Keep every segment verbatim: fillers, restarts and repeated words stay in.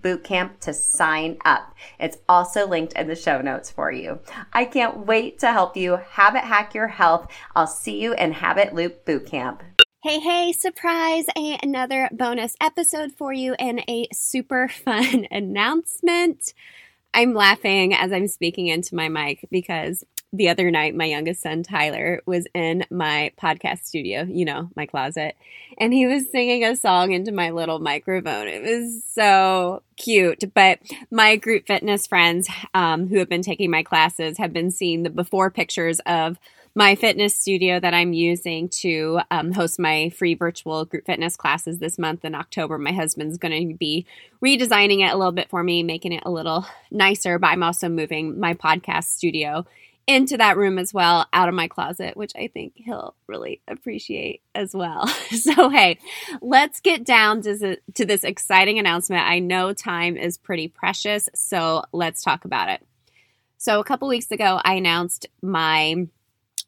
bootcamp to sign up. It's also linked in the show notes for you. I can't wait to help you habit hack your health. I'll see you in Habit Loop Bootcamp. Hey, hey, surprise, a, another bonus episode for you and a super fun announcement. I'm laughing as I'm speaking into my mic because the other night, my youngest son, Tyler, was in my podcast studio, you know, my closet, and he was singing a song into my little microphone. It was so cute. But my group fitness friends um, who have been taking my classes have been seeing the before pictures of my fitness studio that I'm using to um, host my free virtual group fitness classes this month in October. My husband's going to be redesigning it a little bit for me, making it a little nicer, but I'm also moving my podcast studio into that room as well, out of my closet, which I think he'll really appreciate as well. So, hey, let's get down to this exciting announcement. I know time is pretty precious, so let's talk about it. So a couple weeks ago, I announced my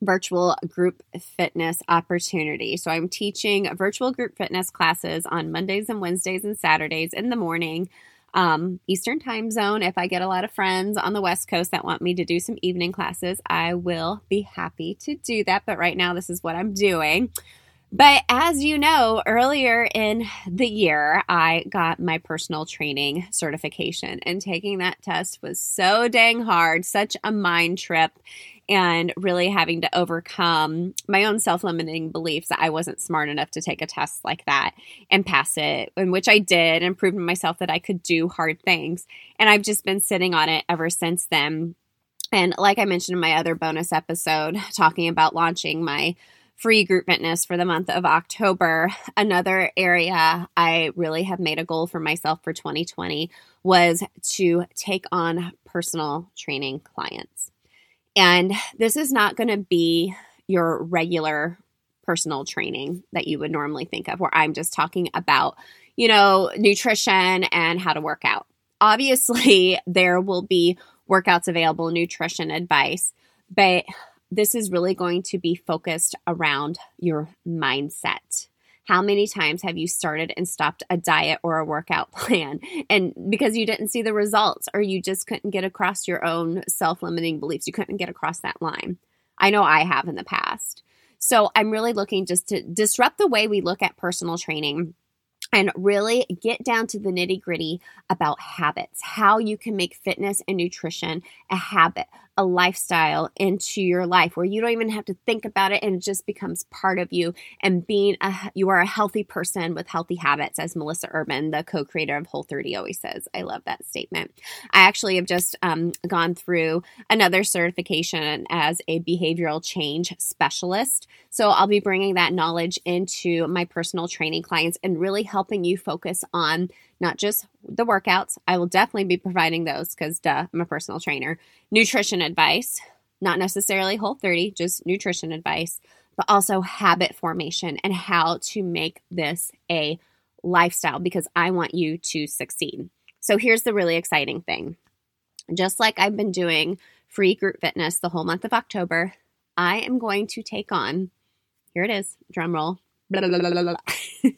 virtual group fitness opportunity. So I'm teaching virtual group fitness classes on Mondays and Wednesdays and Saturdays in the morning, Um, Eastern time zone. If I get a lot of friends on the West Coast that want me to do some evening classes, I will be happy to do that. But right now, this is what I'm doing. But as you know, earlier in the year, I got my personal training certification, and taking that test was so dang hard, such a mind trip, and really having to overcome my own self-limiting beliefs that I wasn't smart enough to take a test like that and pass it, in which I did, and proved to myself that I could do hard things. And I've just been sitting on it ever since then. And like I mentioned in my other bonus episode, talking about launching my free group fitness for the month of October. Another area I really have made a goal for myself for twenty twenty was to take on personal training clients. And this is not going to be your regular personal training that you would normally think of, where I'm just talking about, you know, nutrition and how to work out. Obviously, there will be workouts available, nutrition advice, but this is really going to be focused around your mindset. How many times have you started and stopped a diet or a workout plan, and because you didn't see the results, or you just couldn't get across your own self-limiting beliefs? You couldn't get across that line. I know I have in the past. So I'm really looking just to disrupt the way we look at personal training and really get down to the nitty-gritty about habits, how you can make fitness and nutrition a habit, a lifestyle into your life where you don't even have to think about it, and it just becomes part of you, and being a you are a healthy person with healthy habits, as Melissa Urban, the co-creator of Whole thirty, always says. I love that statement. I actually have just um, gone through another certification as a behavioral change specialist, so I'll be bringing that knowledge into my personal training clients and really helping you focus on not just the workouts. I will definitely be providing those because, duh, I'm a personal trainer. Nutrition advice, not necessarily Whole thirty, just nutrition advice, but also habit formation and how to make this a lifestyle, because I want you to succeed. So here's the really exciting thing. Just like I've been doing free group fitness the whole month of October, I am going to take on, here it is, drum roll, blah, blah, blah, blah, blah.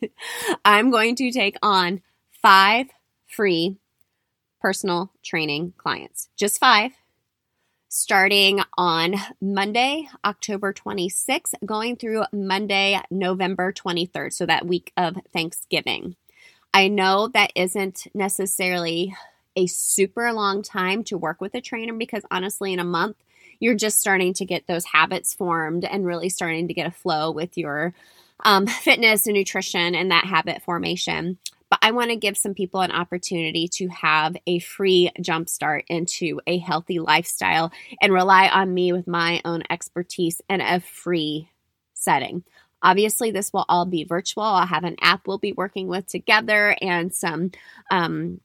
I'm going to take on five free personal training clients, just five, starting on Monday, October twenty-sixth, going through Monday, November twenty-third, so that week of Thanksgiving. I know that isn't necessarily a super long time to work with a trainer, because honestly, in a month, you're just starting to get those habits formed and really starting to get a flow with your um, fitness and nutrition and that habit formation. But I want to give some people an opportunity to have a free jumpstart into a healthy lifestyle and rely on me with my own expertise in a free setting. Obviously, this will all be virtual. I'll have an app we'll be working with together, and some um,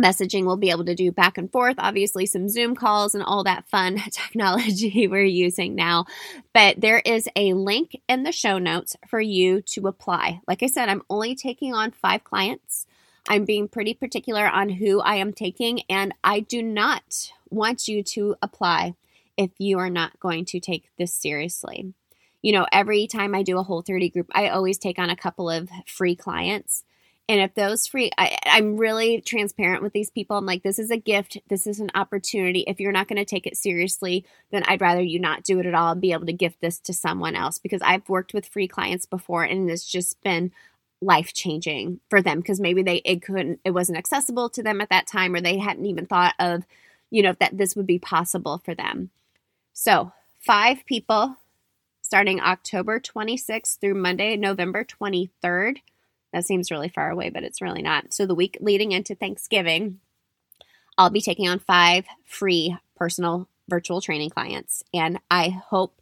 messaging we'll be able to do back and forth. Obviously, some Zoom calls and all that fun technology we're using now. But there is a link in the show notes for you to apply. Like I said, I'm only taking on five clients. I'm being pretty particular on who I am taking, and I do not want you to apply if you are not going to take this seriously. You know, every time I do a Whole thirty group, I always take on a couple of free clients. And if those free, I, I'm really transparent with these people. I'm like, this is a gift. This is an opportunity. If you're not going to take it seriously, then I'd rather you not do it at all and be able to gift this to someone else, because I've worked with free clients before and it's just been life-changing for them, because maybe they it couldn't, it wasn't accessible to them at that time, or they hadn't even thought of, you know, that this would be possible for them. So five people starting October twenty-sixth through Monday, November twenty-third. That seems really far away, but it's really not. So the week leading into Thanksgiving, I'll be taking on five free personal virtual training clients. And I hope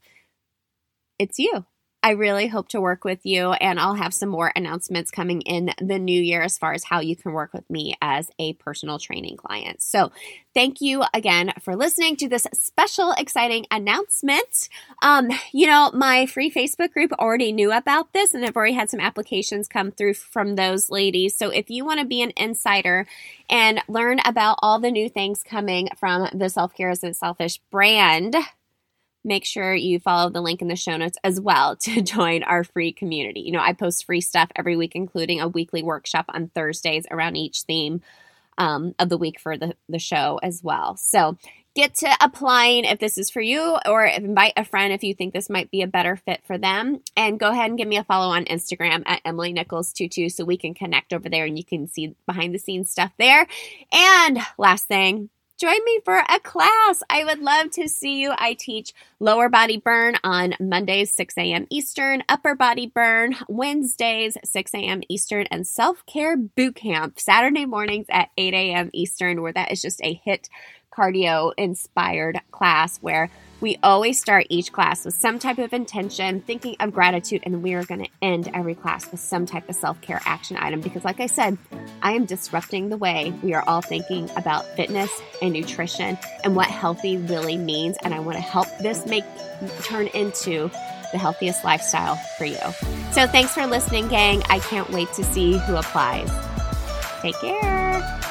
it's you. I really hope to work with you, and I'll have some more announcements coming in the new year as far as how you can work with me as a personal training client. So thank you again for listening to this special, exciting announcement. Um, you know, my free Facebook group already knew about this, and I've already had some applications come through from those ladies. So if you want to be an insider and learn about all the new things coming from the Self Care Isn't Selfish brand, make sure you follow the link in the show notes as well to join our free community. You know, I post free stuff every week, including a weekly workshop on Thursdays around each theme um, of the week for the, the show as well. So get to applying if this is for you, or invite a friend if you think this might be a better fit for them. And go ahead and give me a follow on Instagram at Emily Nichols twenty-two so we can connect over there and you can see behind the scenes stuff there. And last thing, join me for a class. I would love to see you. I teach lower body burn on Mondays, six a.m. Eastern, upper body burn Wednesdays, six a.m. Eastern, and self-care boot camp Saturday mornings at eight a.m. Eastern, where that is just a HIIT cardio-inspired class where we always start each class with some type of intention, thinking of gratitude, and we are going to end every class with some type of self-care action item, because like I said, I am disrupting the way we are all thinking about fitness and nutrition and what healthy really means, and I want to help this make turn into the healthiest lifestyle for you. So thanks for listening, gang. I can't wait to see who applies. Take care.